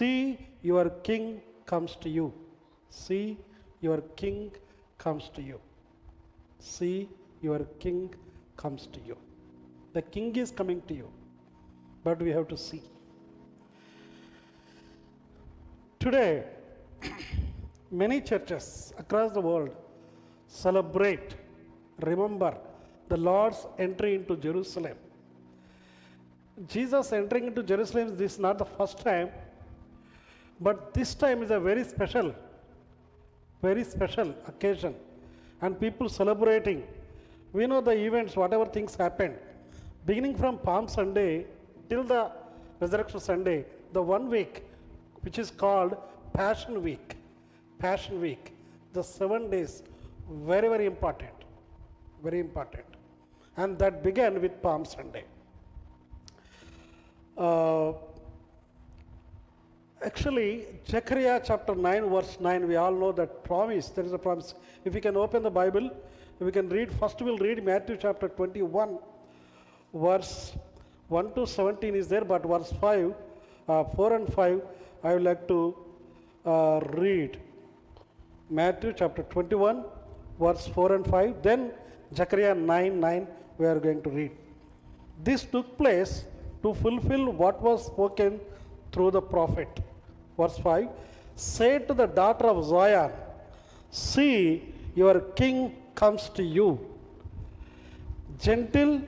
See your king comes to you. See your king comes to you. See your king comes to you. The king is coming to you, but we have to see. Today, many churches across the world celebrate, remember the Lord's entry into Jerusalem. Jesus entering into Jerusalem, this is not the first time, but this time is a very special occasion, and people celebrating. We know the events, whatever things happened, beginning from Palm Sunday till the Resurrection Sunday, the 1 week, which is called Passion Week. Passion Week, the 7 days, very, very important, very important. And that began with Palm Sunday. Actually, Zechariah chapter 9, verse 9, we all know that promise, there is a promise. If we can open the Bible, we can read, first we'll read Matthew chapter 21, verse 1 to 17 is there, but verse 4 and 5, I would like to read. Matthew chapter 21, verse 4 and 5, then Zechariah 9, 9, we are going to read. This took place to fulfill what was spoken through the prophet. Verse 5, say to the daughter of Zion, see, your king comes to you, gentle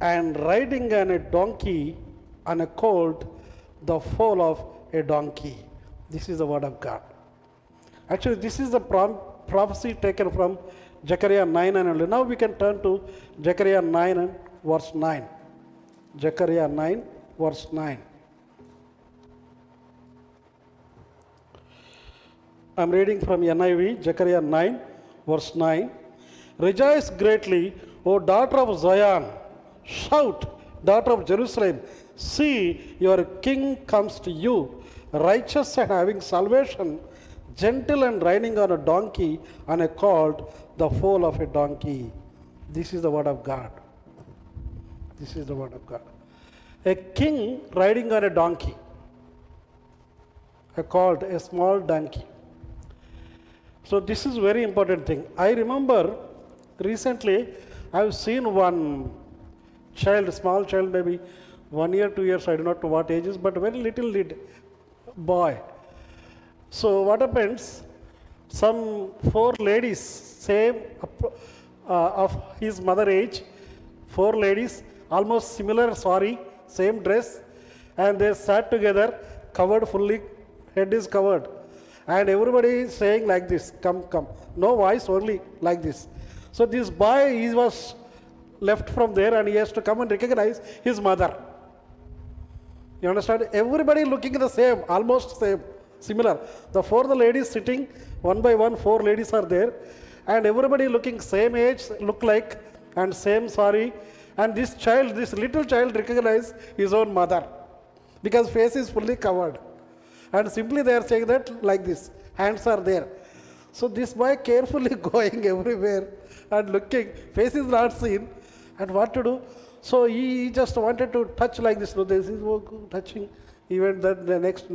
and riding on a donkey, on a colt, the foal of a donkey. This is the word of God. Actually, this is the prophecy taken from Zechariah 9 and 11. Now we can turn to Zechariah 9 and verse 9. Zechariah 9, verse 9. I'm reading from NIV, Zechariah 9, verse 9. Rejoice greatly, O daughter of Zion. Shout, daughter of Jerusalem. See, your king comes to you, righteous and having salvation, gentle and riding on a donkey, on a colt, the foal of a donkey. This is the word of God. This is the word of God. A king riding on a donkey, a colt, a small donkey. So this is very important thing. I remember recently I've seen one child, small child, maybe 1 year, 2 years, I do not know what age is, but very little boy. So what happens? Some 4 ladies, same of his mother age, 4 ladies, almost similar saree, same dress, and they sat together, covered fully, head is covered. And everybody is saying like this, come, come. No voice, only like this. So this boy, he was left from there and he has to come and recognize his mother. You understand? Everybody looking the same, almost same, similar. The 4 ladies sitting, one by one, 4 ladies are there. And everybody looking same age, look like, and same saree. And this child, this little child recognized his own mother because face is fully covered. And simply they are saying that like this, hands are there. So this boy carefully going everywhere and looking, face is not seen, and what to do? So he just wanted to touch like this, no, this is touching, even then the next.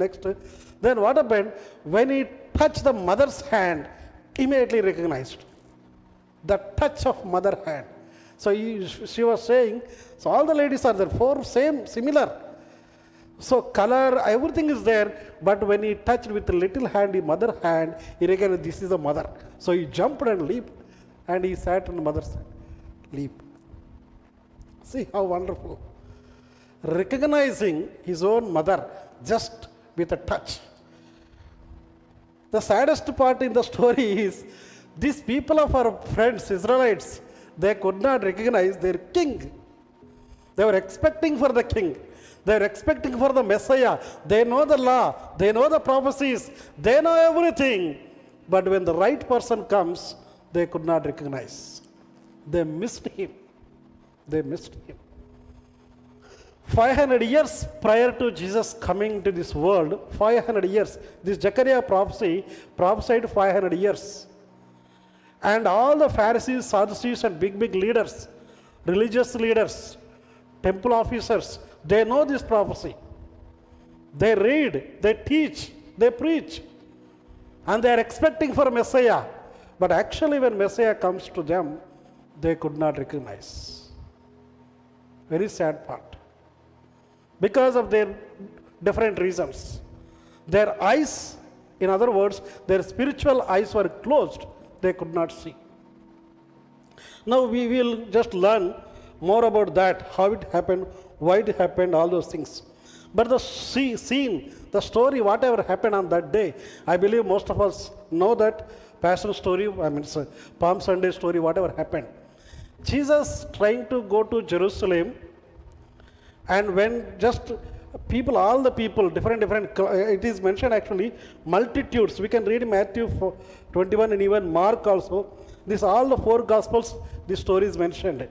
Then what happened? When he touched the mother's hand, immediately recognized. The touch of mother hand. So she was saying, so all the ladies are there, 4, same, similar. So color, everything is there, but when he touched with a little hand, the mother hand, he recognized this is the mother. So he jumped and leaped, and he sat on the mother's hand, leaped. See how wonderful. Recognizing his own mother just with a touch. The saddest part in the story is, these people of our friends, Israelites, they could not recognize their king. They were expecting for the king. They were expecting for the Messiah. They know the law. They know the prophecies. They know everything. But when the right person comes, they could not recognize. They missed him. They missed him. 500 years prior to Jesus coming to this world, 500 years. This Zechariah prophecy prophesied 500 years. And all the Pharisees, Sadducees, and big leaders, religious leaders, temple officers, they know this prophecy. They read, they teach, they preach. And they are expecting for Messiah. But actually when Messiah comes to them, they could not recognize. Very sad part. Because of their different reasons. Their eyes, in other words, their spiritual eyes were closed. They could not see. Now we will just learn more about that, how it happened, why it happened, all those things. But the scene, the story, whatever happened on that day, I believe most of us know that Passion story, Palm Sunday story, whatever happened. Jesus trying to go to Jerusalem, and when just people, all the people, different, it is mentioned actually, multitudes. We can read Matthew 21 and even Mark also. This all the four Gospels, this story is mentioned.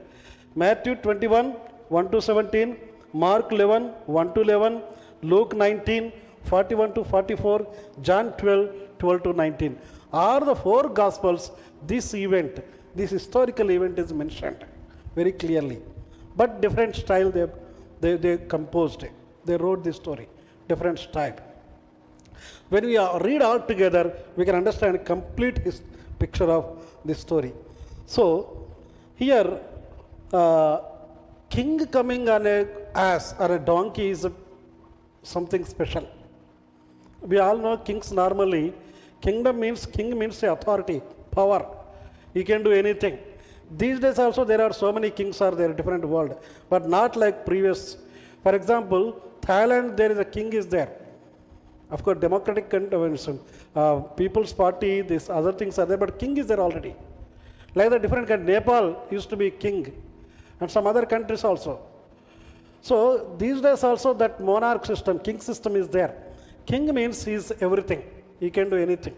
Matthew 21, 1 to 17, Mark 11, 1 to 11, Luke 19, 41 to 44, John 12, 12 to 19. Are the four Gospels, this event, this historical event is mentioned very clearly. But different style they composed it. They wrote this story, different style. When we read all together, we can understand a complete picture of this story. So, here, king coming on an ass or a donkey is something special. We all know kings normally, king means authority, power. He can do anything. These days also there are so many kings are there, different world, but not like previous. For example, Thailand, there is a king is there. Of course, democratic convention, People's Party, these other things are there, but king is there already. Like the different kind, Nepal used to be king, and some other countries also. So these days also that monarch system, king system is there. King means he is everything. He can do anything.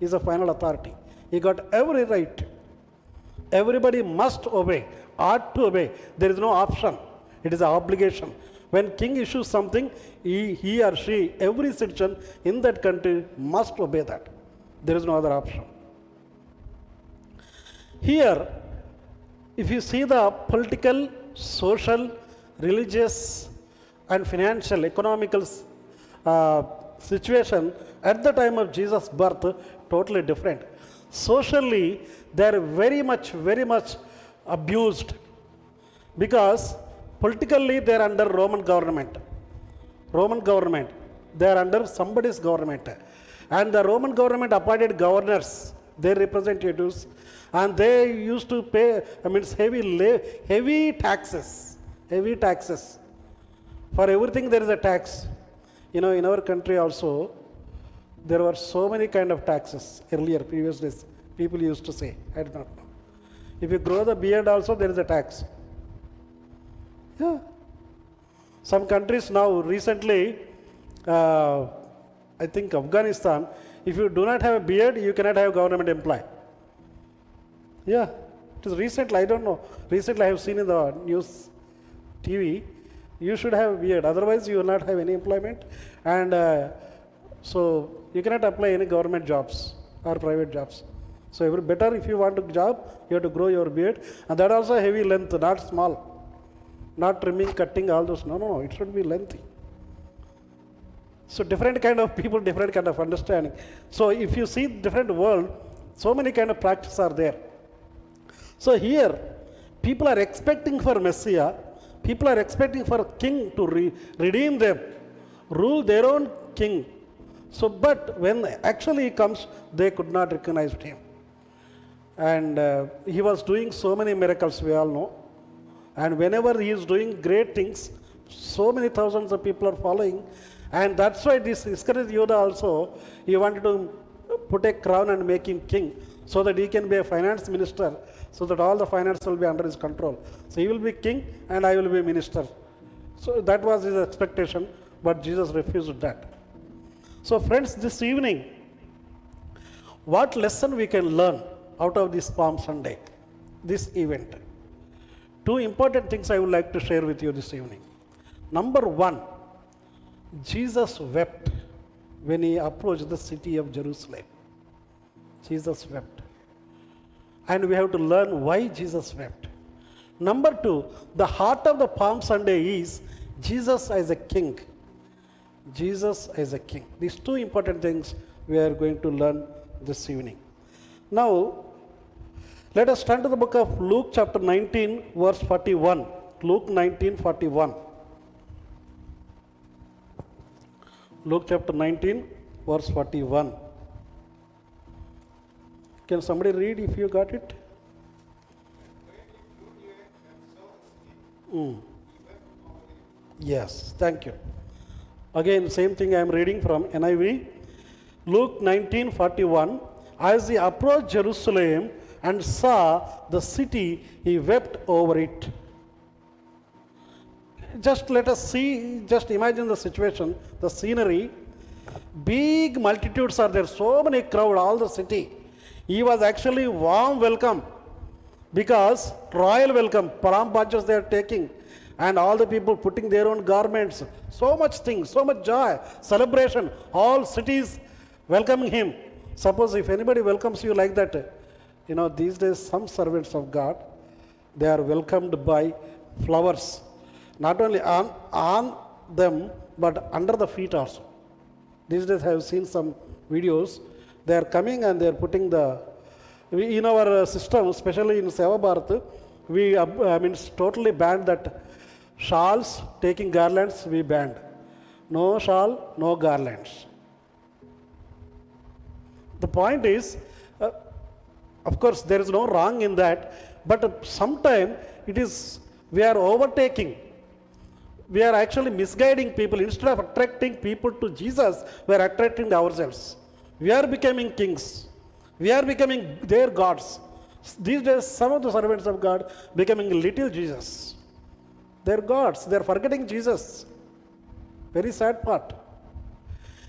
He is a final authority. He got every right. Everybody must obey, ought to obey. There is no option. It is an obligation. When king issues something, he or she, every citizen in that country must obey that. There is no other option. Here, if you see the political, social, religious, and financial, economical situation at the time of Jesus' birth, totally different. Socially, they are very much abused, because politically they are under Roman government. They are under somebody's government. And the Roman government appointed governors, their representatives, and they used to pay heavy taxes. For everything there is a tax. You know, in our country also, there were so many kind of taxes earlier, previous days. People used to say, I do not know. If you grow the beard also, there is a tax. Yeah. Some countries now, recently, I think Afghanistan, if you do not have a beard, you cannot have government employee. Yeah. It is recently, I don't know. Recently I have seen in the news, TV, you should have a beard, otherwise you will not have any employment. And so you cannot apply any government jobs or private jobs. So better if you want a job, you have to grow your beard. And that also heavy length, not small. Not trimming, cutting, all those. No, it should be lengthy. So different kind of people, different kind of understanding. So if you see different world, so many kind of practices are there. So here, people are expecting for Messiah. People are expecting for a king to redeem them, rule their own king. So, but when actually he comes, they could not recognize him. And he was doing so many miracles, we all know. And whenever he is doing great things, so many thousands of people are following. And that's why this Iskariot Yuda also, he wanted to put a crown and make him king, so that he can be a finance minister, so that all the finance will be under his control. So he will be king and I will be minister. So that was his expectation, but Jesus refused that. So friends, this evening, what lesson we can learn out of this Palm Sunday, this event? Two important things I would like to share with you this evening. Number one, Jesus wept when he approached the city of Jerusalem. Jesus wept. And we have to learn why Jesus wept. Number two, the heart of the Palm Sunday is Jesus as a king. Jesus as a king. These two important things we are going to learn this evening. Now, let us turn to the book of Luke chapter 19 verse 41. Luke 19:41. Luke chapter 19 verse 41. Can somebody read if you got it? Yes, thank you. Again, same thing I am reading from NIV. Luke 19:41. As he approached Jerusalem and saw the city, he wept over it. Just let us see, just imagine the situation, the scenery. Big multitudes are there, so many crowd, all the city. He was actually warm welcome because royal welcome, palm branches they are taking. And all the people putting their own garments. So much things, so much joy, celebration. All cities welcoming him. Suppose if anybody welcomes you like that, you know, these days some servants of God, they are welcomed by flowers. Not only on them, but under the feet also. These days I have seen some videos. They are coming and they are putting the... In our system, especially in Seva Bharat, we totally banned that. Shawls, taking garlands, we banned. No shawl, no garlands. The point is, of course, there is no wrong in that, but sometimes it is, we are overtaking. We are actually misguiding people. Instead of attracting people to Jesus, we are attracting ourselves. We are becoming kings. We are becoming their gods. These days, some of the servants of God becoming little Jesus. They are gods. They are forgetting Jesus. Very sad part.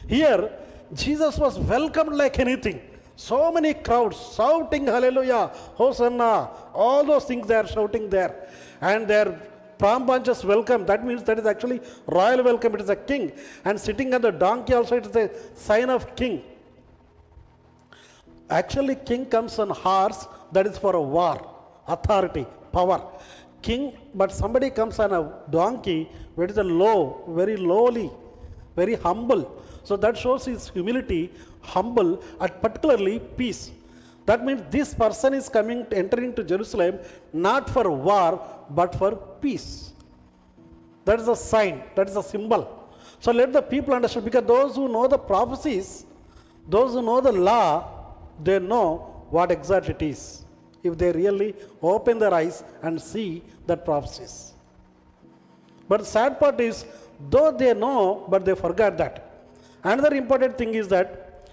Here, Jesus was welcomed like anything. So many crowds shouting hallelujah, hosanna, all those things they are shouting there. And they are palm branches welcome. That means that is actually royal welcome. It is a king. And sitting on the donkey also, it is a sign of king. Actually, king comes on horse. That is for a war, authority, power. King, but somebody comes on a donkey, which is a low, very lowly, very humble. So that shows his humility, humble, and particularly peace. That means this person is coming, entering to Jerusalem, not for war, but for peace. That is a sign, that is a symbol. So let the people understand, because those who know the prophecies, those who know the law, they know what exact it is, if they really open their eyes and see that prophecies. But the sad part is, though they know, but they forgot that. Another important thing is that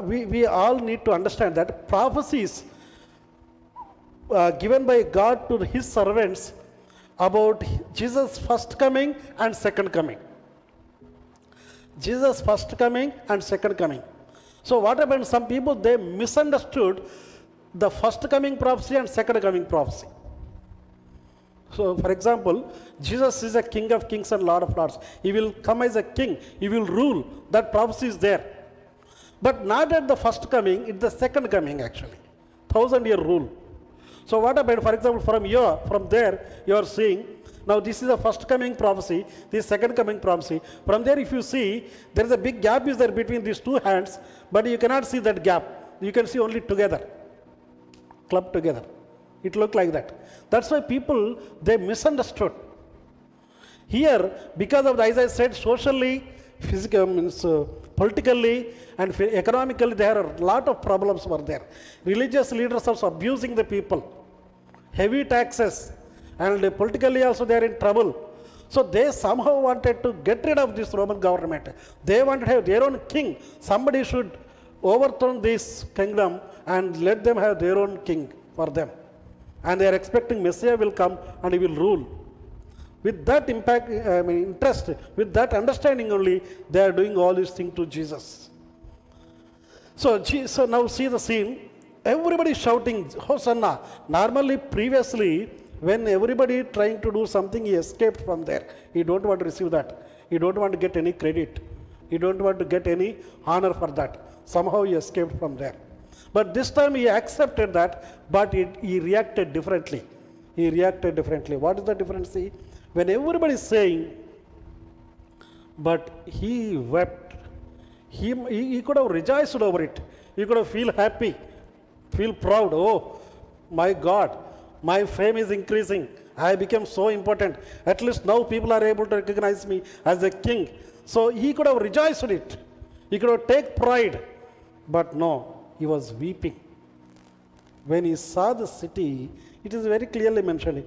we all need to understand that prophecies given by God to his servants about Jesus' first coming and second coming. Jesus' first coming and second coming. So what happened? Some people, they misunderstood the first coming prophecy and second coming prophecy. So, for example, Jesus is a king of kings and lord of lords. He will come as a king. He will rule. That prophecy is there. But not at the first coming, it's the second coming actually. 1,000-year rule. So what happened? For example, from there, you are seeing, now this is the first coming prophecy, this second coming prophecy. From there, if you see, there is a big gap is there between these two hands, but you cannot see that gap. You can see only together. Club together. It looked like that. That's why people, they misunderstood. Here, because of, as I said, socially, physically, means, politically, and economically, there are a lot of problems were there. Religious leaders also abusing the people. Heavy taxes. And politically also they are in trouble. So they somehow wanted to get rid of this Roman government. They wanted to have their own king. Somebody should overthrow this kingdom and let them have their own king for them. And they are expecting Messiah will come and he will rule. With that interest, with that understanding only, they are doing all these things to Jesus. So now see the scene. Everybody shouting, Hosanna. Normally, previously, when everybody trying to do something, he escaped from there. He don't want to receive that. He don't want to get any credit. He don't want to get any honor for that. Somehow he escaped from there. But this time he accepted that, but he reacted differently. He reacted differently. What is the difference? When everybody is saying, But he wept. He could have rejoiced over it. He could have feel happy, feel proud. Oh, my God, my fame is increasing. I became so important. At least now people are able to recognize me as a king. So he could have rejoiced in it. He could have taken pride. But no, he was weeping. When he saw the city, it is very clearly mentioned.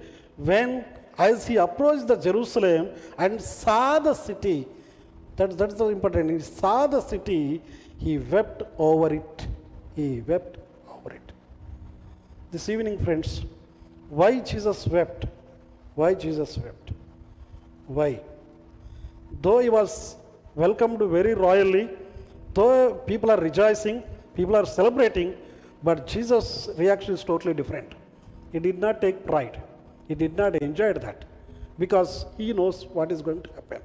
As he approached the Jerusalem and saw the city, that's the important. He saw the city, he wept over it. He wept over it. This evening, friends, why Jesus wept? Why Jesus wept? Why? Though he was welcomed very royally, though people are rejoicing, people are celebrating, but Jesus' reaction is totally different. He did not take pride. He did not enjoy that, because he knows what is going to happen.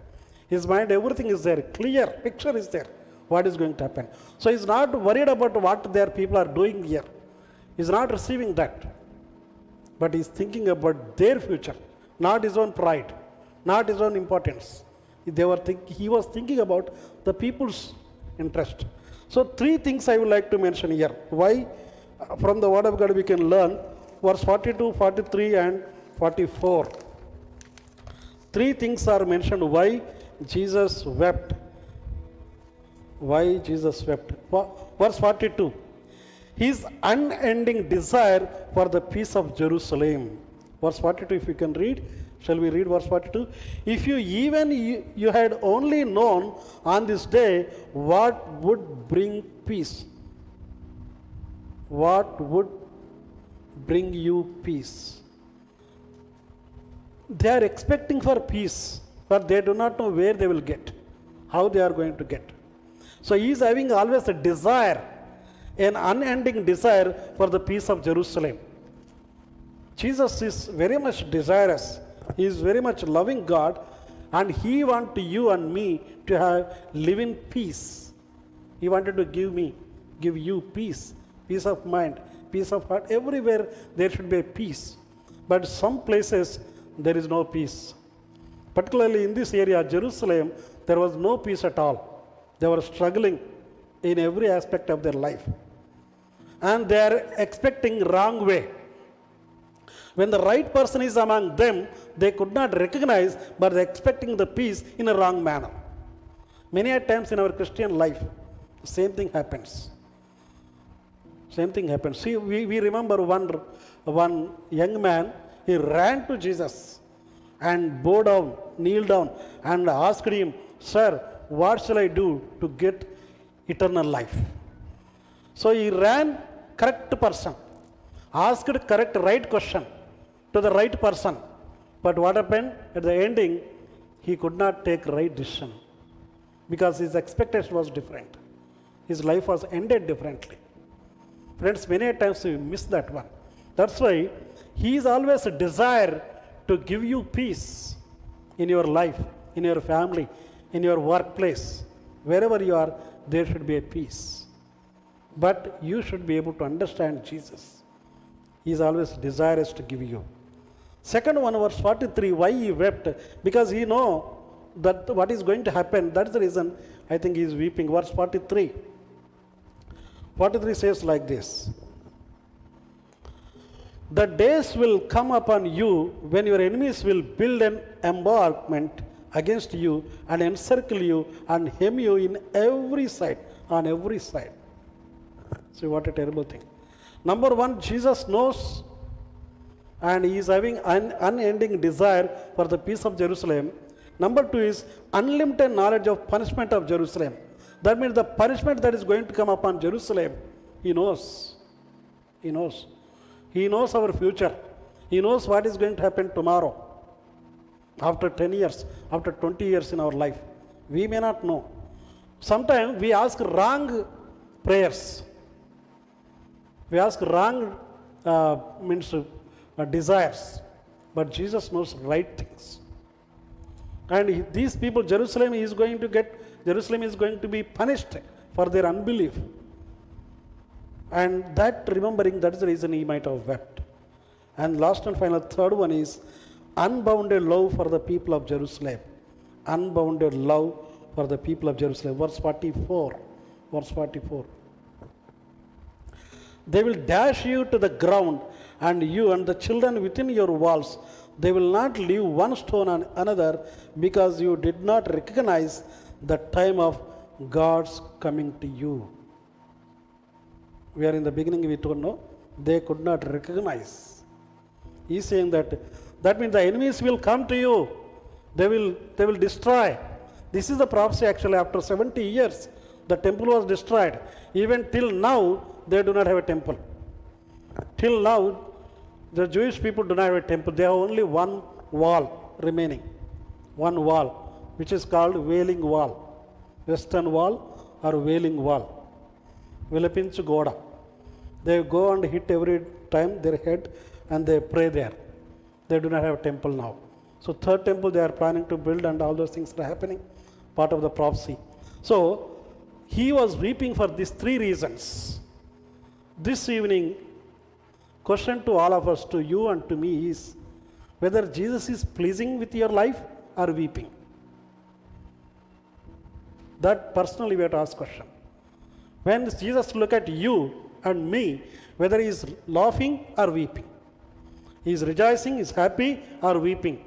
His mind, everything is there, clear picture is there, what is going to happen. So he's not worried about what their people are doing here. He's not receiving that. But he's thinking about their future, not his own pride, not his own importance. He was thinking about the people's interest. So three things I would like to mention here. Why? From the Word of God we can learn verse 42, 43 and 44. Three things are mentioned why Jesus wept. Why Jesus wept. Verse 42. His unending desire for the peace of Jerusalem. Verse 42, if you can read. Shall we read verse 42? If you had only known on this day what would bring peace. What would bring you peace. They are expecting for peace, but they do not know where they will get, how they are going to get. So he is having always a desire, an unending desire for the peace of Jerusalem. Jesus is very much desirous. He is very much loving God, and he wants you and me to have live in peace. He wanted to give you peace, peace of mind, peace of heart. Everywhere there should be peace, but some places there is no peace. Particularly in this area, Jerusalem, there was no peace at all. They were struggling in every aspect of their life. And they are expecting wrong way. When the right person is among them, they could not recognize, but they're expecting the peace in a wrong manner. Many a times in our Christian life, the same thing happens. Same thing happens. See, we remember one young man. He ran to Jesus and bowed down, kneeled down and asked him, "Sir, what shall I do to get eternal life?" So he ran correct person, asked correct right question to the right person. But what happened? At the ending, he could not take right decision because his expectation was different. His life was ended differently. Friends, many times we miss that one. That's why he is always a desire to give you peace in your life, in your family, in your workplace. Wherever you are, there should be a peace. But you should be able to understand Jesus. He is always desirous to give you. Second one, verse 43, why he wept? Because he knows that what is going to happen. That's the reason I think he is weeping. Verse 43. 43 says like this. The days will come upon you when your enemies will build an embankment against you and encircle you and hem you in every side, on every side. See, what a terrible thing. Number one, Jesus knows, and he is having an unending desire for the peace of Jerusalem. Number two is unlimited knowledge of punishment of Jerusalem. That means the punishment that is going to come upon Jerusalem, he knows. He knows. He knows our future. He knows what is going to happen tomorrow. After 10 years, after 20 years in our life, we may not know. Sometimes we ask wrong prayers. We ask wrong desires. But Jesus knows right things. And these people, Jerusalem is going to be punished for their unbelief. And that remembering, that is the reason he might have wept. And last and final, third one is unbounded love for the people of Jerusalem. Unbounded love for the people of Jerusalem. Verse 44. Verse 44. They will dash you to the ground, and you and the children within your walls. They will not leave one stone on another, because you did not recognize the time of God's coming to you. Where in the beginning we don't know, they could not recognize. He's saying that means the enemies will come to you. They will destroy. This is the prophecy actually. After 70 years, the temple was destroyed. Even till now, they do not have a temple. Till now, the Jewish people do not have a temple. They have only one wall remaining. One wall, which is called Wailing Wall. Western Wall or Wailing Wall. Vilapinchu Goda. They go and hit every time their head and they pray there. They do not have a temple now. So third temple they are planning to build, and all those things are happening. Part of the prophecy. So he was weeping for these three reasons. This evening, question to all of us, to you and to me, is whether Jesus is pleasing with your life or weeping. That personally we have to ask question. When Jesus look at you and me, whether he is laughing or weeping, he is rejoicing, he is happy or weeping,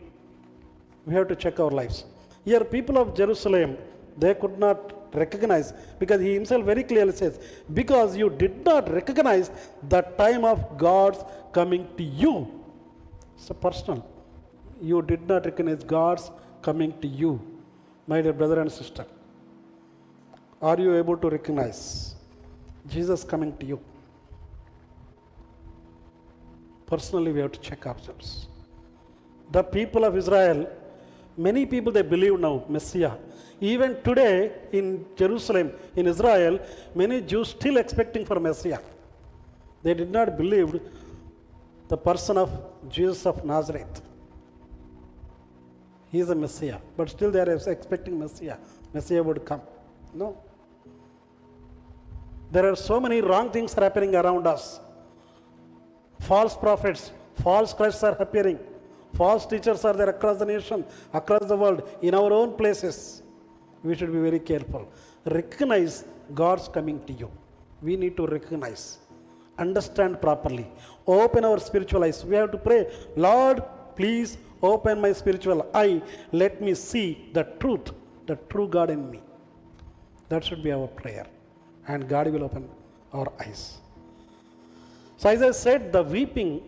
we have to check our lives. Here people of Jerusalem, they could not recognize, because he himself very clearly says, because you did not recognize the time of God's coming to you. So personal. You did not recognize God's coming to you. My dear brother and sister, are you able to recognize Jesus coming to you? Personally, we have to check ourselves. The people of Israel, many people, they believe now, Messiah. Even today in Jerusalem, in Israel, many Jews still expecting for Messiah. They did not believe the person of Jesus of Nazareth. He is a Messiah, but still they are expecting Messiah. Messiah would come. No. There are so many wrong things happening around us. False prophets, false Christs are appearing. False teachers are there across the nation, across the world, in our own places. We should be very careful. Recognize God's coming to you. We need to recognize. Understand properly. Open our spiritual eyes. We have to pray, Lord, please open my spiritual eye. Let me see the truth, the true God in me. That should be our prayer. And God will open our eyes. So as I said, the weeping,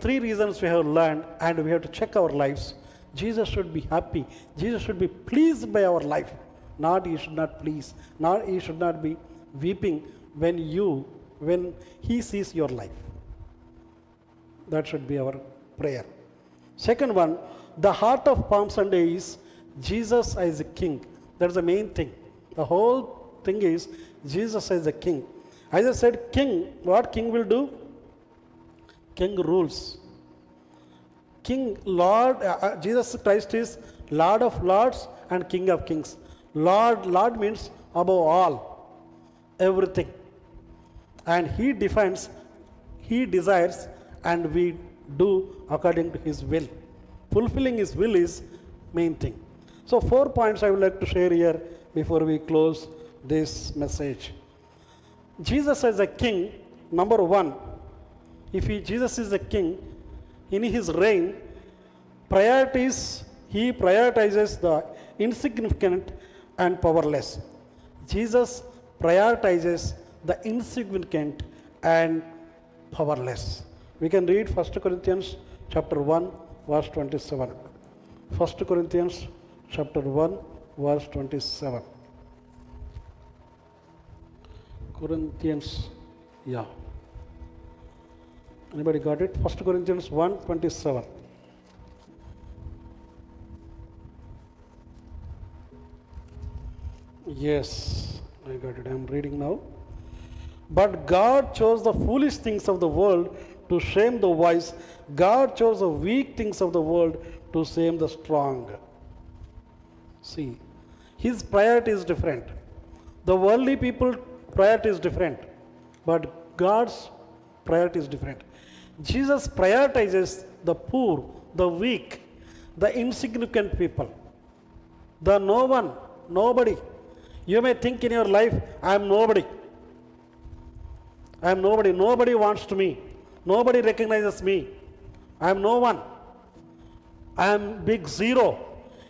three reasons we have learned, and we have to check our lives. Jesus should be happy. Jesus should be pleased by our life. Not he should not please. Not he should not be weeping when he sees your life. That should be our prayer. Second one, the heart of Palm Sunday is Jesus as a king. That's the main thing. The whole thing is Jesus as a king. As I said, king, what king will do? King rules. King, Lord, Jesus Christ is Lord of Lords and King of Kings. Lord means above all, everything. And he defines, he desires, and we do according to his will. Fulfilling his will is main thing. So 4 points I would like to share here before we close this message. Jesus as a king, number one, Jesus is a king, in his reign, he prioritizes the insignificant and powerless. Jesus prioritizes the insignificant and powerless. We can read 1 Corinthians chapter 1, verse 27. 1 Corinthians chapter 1, verse 27. Corinthians, yeah. Anybody got it? 1 Corinthians 1:27. Yes, I got it. I'm reading now. But God chose the foolish things of the world to shame the wise. God chose the weak things of the world to shame the strong. See, his priority is different. The worldly people's priority is different. But God's priority is different. Jesus prioritizes the poor, the weak, the insignificant people, the no one, nobody. You may think in your life, I am nobody. I am nobody. Nobody wants me. Nobody recognizes me. I am no one. I am big zero.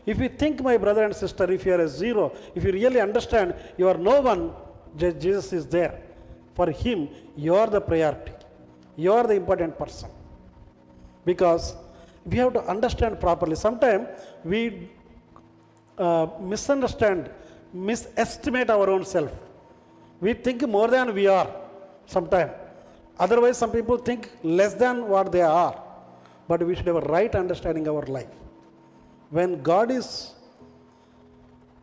If you think, my brother and sister, if you are a zero, if you really understand you are no one, Jesus is there. For him, you are the priority. You are the important person. Because we have to understand properly. Sometimes we misunderstand, misestimate our own self. We think more than we are sometimes. Otherwise, some people think less than what they are. But we should have a right understanding of our life. When God is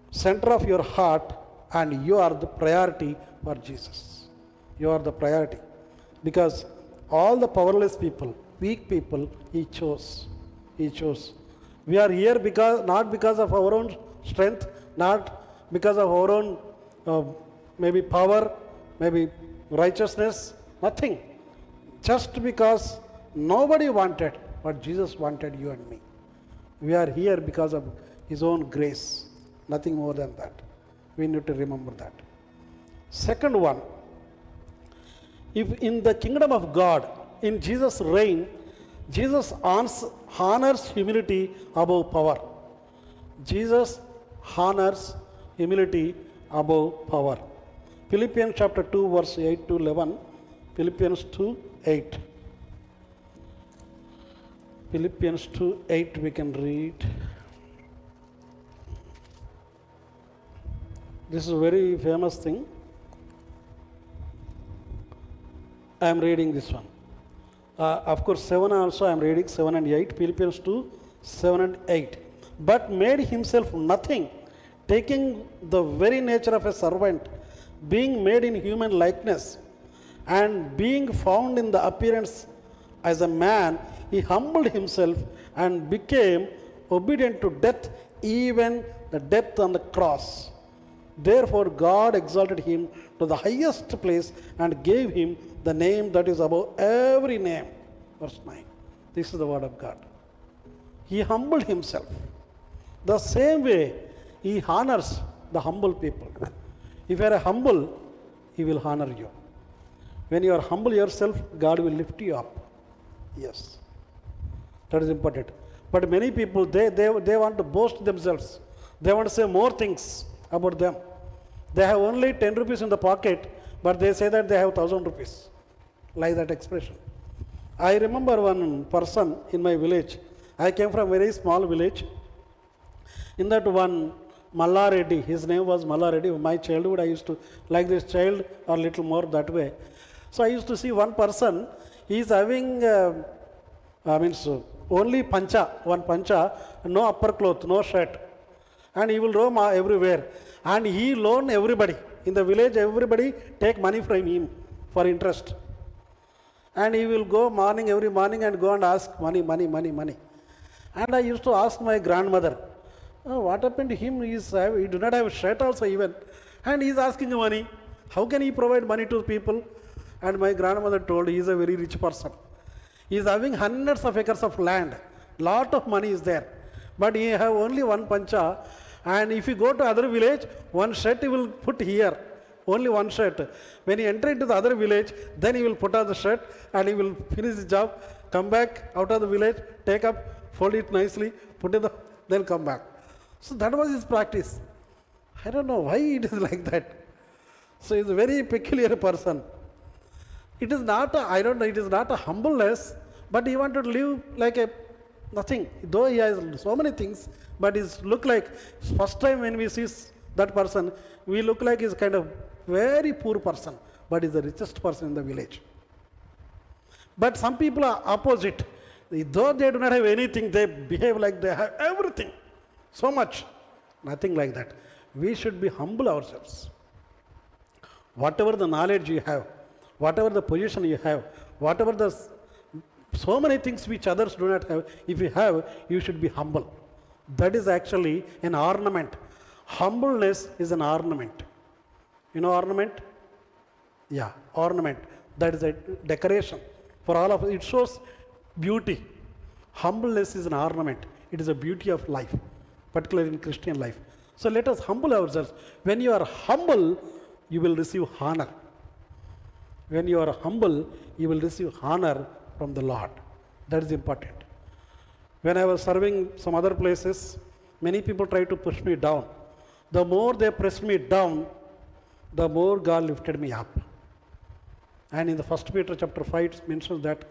center of your heart and you are the priority for Jesus. You are the priority. Because all the powerless people, weak people, He chose. He chose. We are here because not because of our own strength, not because of our own maybe power, maybe righteousness, nothing. Just because nobody wanted, but Jesus wanted you and me. We are here because of His own grace, nothing more than that. We need to remember that. Second one, if in the kingdom of God, in Jesus' reign, Jesus honors humility above power. Jesus honors humility above power. Philippians chapter 2, verse 8 to 11. Philippians 2, 8. Philippians 2, 8 we can read. This is a very famous thing. I am reading this one. Of course, 7 also I am reading, 7 and 8, Philippians 2, 7 and 8. But made himself nothing, taking the very nature of a servant, being made in human likeness, and being found in the appearance as a man, he humbled himself and became obedient to death, even the death on the cross. Therefore, God exalted him to the highest place and gave him the name that is above every name. Verse 9. This is the word of God. He humbled himself. The same way, He honors the humble people. If you are humble, He will honor you. When you are humble yourself, God will lift you up. Yes. That is important. But many people, they want to boast themselves. They want to say more things about them. They have only 10 rupees in the pocket, but they say that they have 1,000 rupees. Like that expression. I remember one person in my village. I came from a very small village. In that one, Mallaredi, his name was Mallaredi. My childhood, I used to like this child or little more that way. So I used to see one person, he is having, only pancha, one pancha, no upper cloth, no shirt. And he will roam everywhere. And he loan everybody. In the village, everybody take money from him for interest. And he will go morning, every morning and go and ask money, money, money, money. And I used to ask my grandmother, oh, what happened to him? He do not have a shirt also even. And he is asking money. How can he provide money to people? And my grandmother told, he is a very rich person. He is having hundreds of acres of land. Lot of money is there. But he have only one pancha. And if you go to other village, one shirt he will put here. Only one shirt. When he enter into the other village, then he will put on the shirt and he will finish the job, come back out of the village, take up, fold it nicely, put it up, then come back. So that was his practice. I don't know why it is like that. So he is a very peculiar person. It is not, it is not a humbleness, but he wanted to live like a nothing. Though he has so many things, but it look like, first time when we see that person, we look like he's kind of very poor person, but he's the richest person in the village. But some people are opposite. Though they do not have anything, they behave like they have everything. So much. Nothing like that. We should be humble ourselves. Whatever the knowledge you have, whatever the position you have, whatever the so many things which others do not have, if you have, you should be humble. That is actually an ornament. Humbleness is an ornament. You know ornament? Yeah, ornament. That is a decoration. For all of us, it shows beauty. Humbleness is an ornament. It is a beauty of life, particularly in Christian life. So let us humble ourselves. When you are humble, you will receive honor. When you are humble, you will receive honor from the Lord. That is important. When I was serving some other places, many people tried to push me down. The more they pressed me down, the more God lifted me up. And in the 1 Peter chapter 5, it mentions that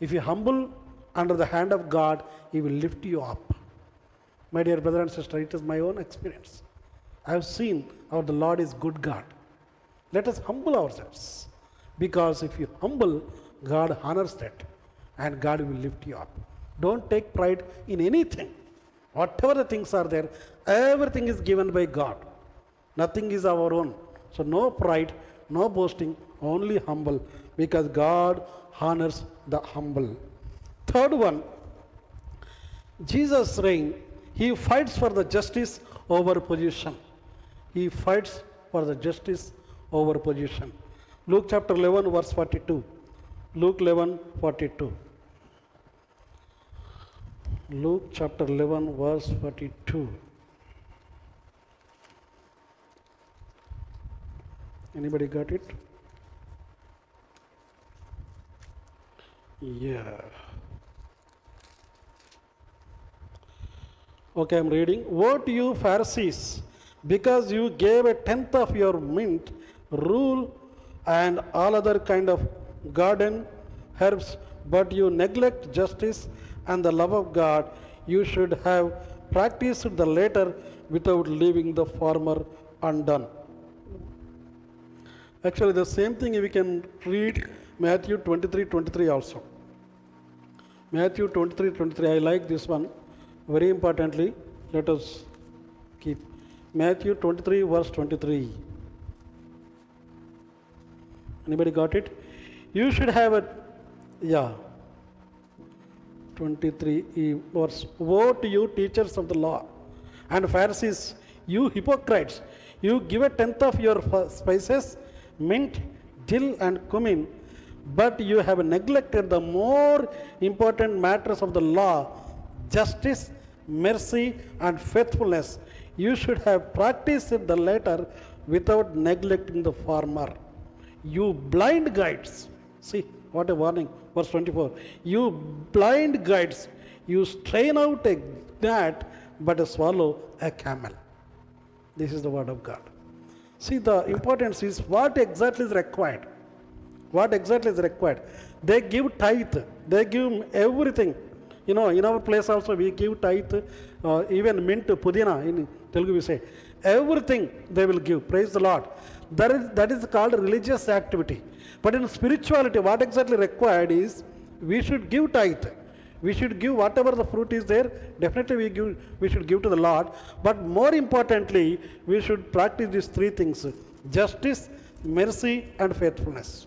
if you humble under the hand of God, He will lift you up. My dear brother and sister, it is my own experience. I have seen how the Lord is good God. Let us humble ourselves. Because if you humble, God honors that. And God will lift you up. Don't take pride in anything. Whatever the things are there, everything is given by God. Nothing is our own. So no pride, no boasting, only humble. Because God honors the humble. Third one, Jesus saying, He fights for the justice over position. He fights for the justice over position. Luke chapter 11, verse 42. Luke 11, 42. Luke chapter 11, verse 42. Anybody got it? Yeah. Okay, I'm reading. Woe to you, Pharisees, because you gave a tenth of your mint, rule, and all other kind of garden herbs, but you neglect justice and the love of God. You should have practiced the latter without leaving the former undone. Actually, the same thing we can read Matthew 23:23 also. Matthew 23:23. I like this one. Very importantly, let us keep Matthew 23, verse 23. Anybody got it? You should have a, 23 verse. Woe to you, teachers of the law and Pharisees, you hypocrites! You give a tenth of your spices, mint, dill, and cumin, but you have neglected the more important matters of the law, justice, mercy, and faithfulness. You should have practiced the latter without neglecting the former. You blind guides. See, what a warning. Verse 24. You blind guides. You strain out a gnat, but swallow a camel. This is the word of God. See, the importance is what exactly is required. What exactly is required? They give tithe. They give everything. You know, in our place also we give tithe, even mint, pudina, in Telugu we say. Everything they will give, praise the Lord. That is called religious activity. But in spirituality, what exactly required is, we should give tithe. We should give whatever the fruit is there, definitely we should give to the Lord. But more importantly, we should practice these three things, justice, mercy, and faithfulness.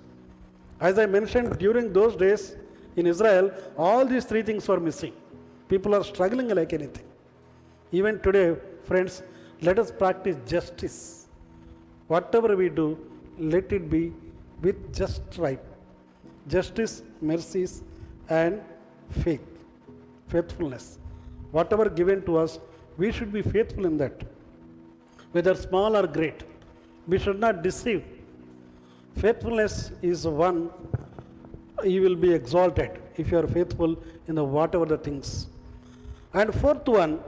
As I mentioned, during those days, in Israel, all these three things were missing. People are struggling like anything. Even today, friends, let us practice justice. Whatever we do, let it be with just right. Justice, mercies, and faith. Faithfulness. Whatever given to us, we should be faithful in that. Whether small or great, we should not deceive. Faithfulness is one. You will be exalted if you are faithful in the whatever the things. And fourth one,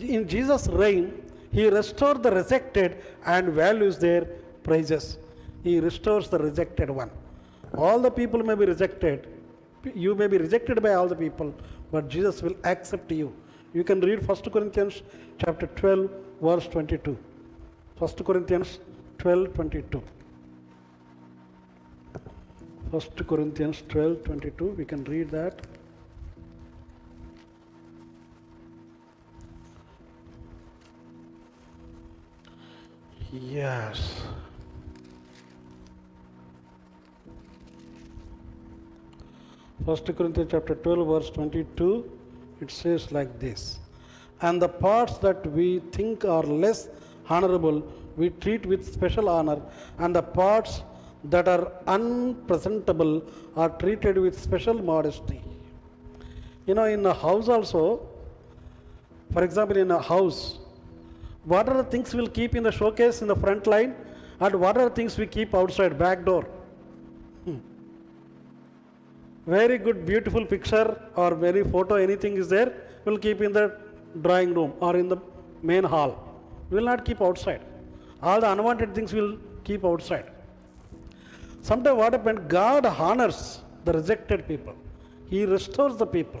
in Jesus' reign, He restores the rejected and values their praises. He restores the rejected one. All the people may be rejected. You may be rejected by all the people, but Jesus will accept you. You can read 1 Corinthians chapter 12, verse 22. 1 Corinthians 12, 22. 1 Corinthians 12, 22, we can read that. Yes. First Corinthians chapter 12, verse 22, it says like this. And the parts that we think are less honorable, we treat with special honor, and the parts that are unpresentable are treated with special modesty. You know, in a house also, for example, in a house, What are the things we'll keep in the showcase in the front line, and what are the things we keep outside, back door? Very good, beautiful picture or very photo, anything is there, we'll keep in the drawing room or in the main hall. We'll not keep outside. All the unwanted things we'll keep outside. Sometimes what happened, God honors the rejected people. He restores the people.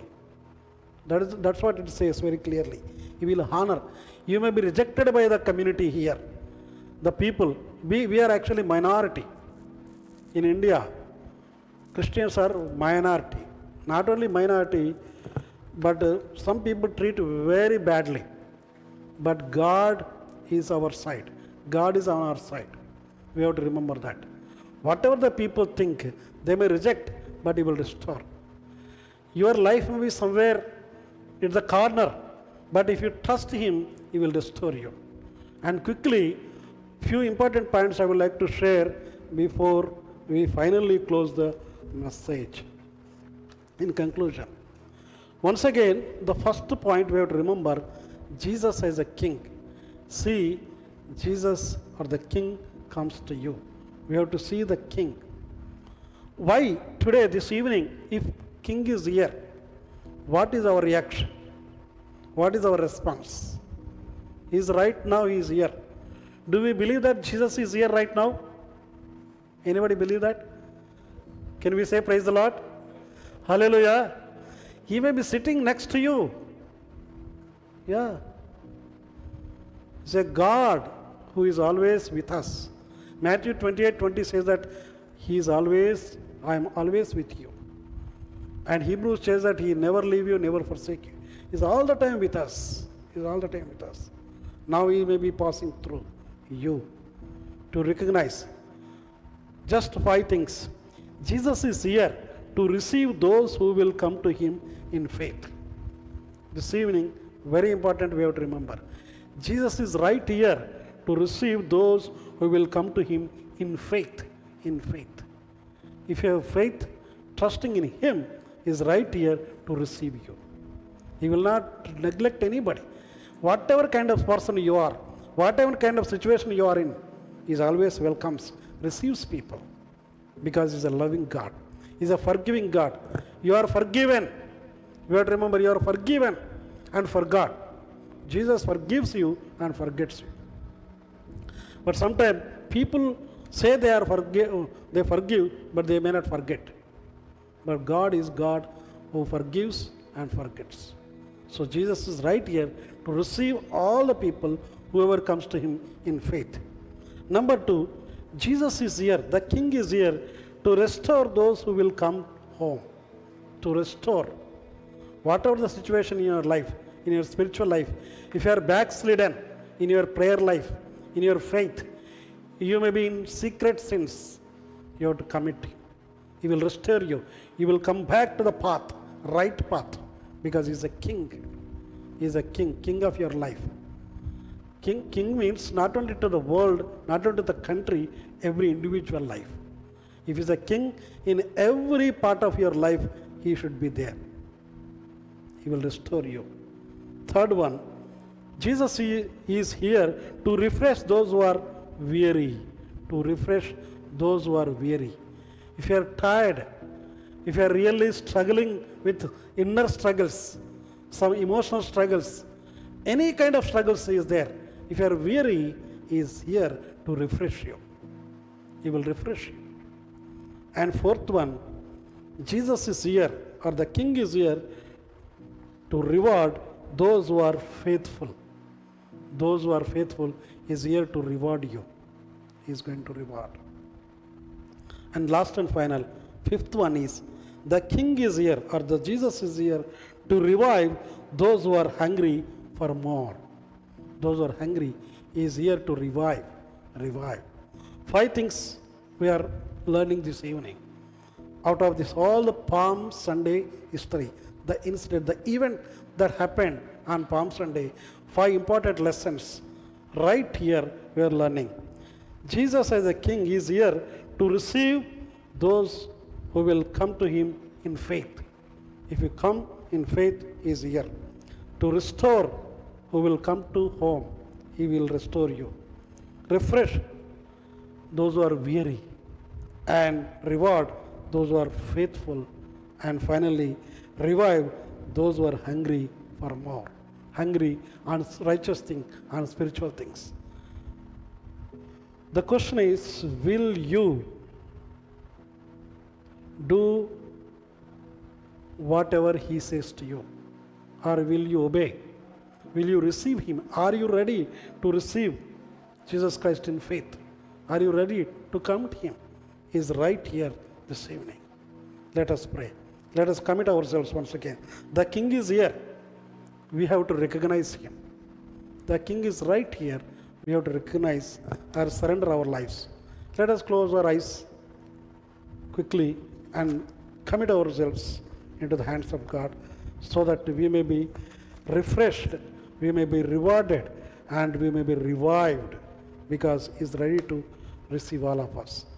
That's what it says very clearly. He will honor. You may be rejected by the community here. The people, we are actually minority. In India, Christians are minority. Not only minority, but some people treat very badly. But God is our side. God is on our side. We have to remember that. Whatever the people think, they may reject, but He will restore. Your life may be somewhere in the corner, but if you trust Him, He will restore you. And quickly, few important points I would like to share before we finally close the message. In conclusion, once again, the first point we have to remember, Jesus is a king. See, Jesus or the king comes to you. We have to see the king. Why today, this evening, if king is here, what is our reaction? What is our response? He's right now, he is here. Do we believe that Jesus is here right now? Anybody believe that? Can we say praise the Lord? Hallelujah. He may be sitting next to you. Yeah. He's a God who is always with us. Matthew 28:20 says that He is always, I am always with you. And Hebrews says that He never leave you, never forsake you. He is all the time with us. He is all the time with us. Now He may be passing through you to recognize just 5 things. Jesus is here to receive those who will come to Him in faith. This evening, very important we have to remember. Jesus is right here to receive those who will come to Him in faith. In faith. If you have faith, trusting in Him is right here to receive you. He will not neglect anybody. Whatever kind of person you are, whatever kind of situation you are in, He always welcomes, receives people, because He's a loving God. He's a forgiving God. You are forgiven. You have to remember, you are forgiven and forgot. Jesus forgives you and forgets you. But sometimes people say they forgive, but they may not forget. But God is God who forgives and forgets. So Jesus is right here to receive all the people, whoever comes to Him in faith. Number 2, Jesus is here, the King is here to restore those who will come home. To restore. Whatever the situation in your life, in your spiritual life, if you are backslidden in your prayer life, in your faith, you may be in secret sins, you have to commit. He will restore you. He will come back to the path, right path, because He is a king. He is a king of your life. King means not only to the world, not only to the country, every individual life. If He is a king, in every part of your life, He should be there. He will restore you. Third one, Jesus is here to refresh those who are weary. To refresh those who are weary. If you are tired, if you are really struggling with inner struggles, some emotional struggles, any kind of struggles is there. If you are weary, He is here to refresh you. He will refresh you. And fourth one, Jesus is here, or the King is here to reward those who are faithful. Those who are faithful is here to reward you. He is going to reward. And last and final, fifth one is, the King is here, or the Jesus is here to revive those who are hungry for more. Those who are hungry, He is here to revive. Revive. 5 things we are learning this evening. Out of this, all the Palm Sunday history, the incident, the event that happened on Palm Sunday, 5 important lessons right here we are learning. Jesus as a King is here to receive those who will come to Him in faith. If you come in faith, He is here. To restore who will come to home. He will restore you. Refresh those who are weary and reward those who are faithful. And finally, revive those who are hungry for more. Hungry on righteous things, on spiritual things. The question is, will you do whatever He says to you? Or will you obey? Will you receive Him? Are you ready to receive Jesus Christ in faith? Are you ready to come to Him? He is right here this evening. Let us pray. Let us commit ourselves once again. The King is here. We have to recognize Him. The King is right here. We have to recognize or surrender our lives. Let us close our eyes quickly and commit ourselves into the hands of God, so that we may be refreshed, we may be rewarded, and we may be revived, because He is ready to receive all of us.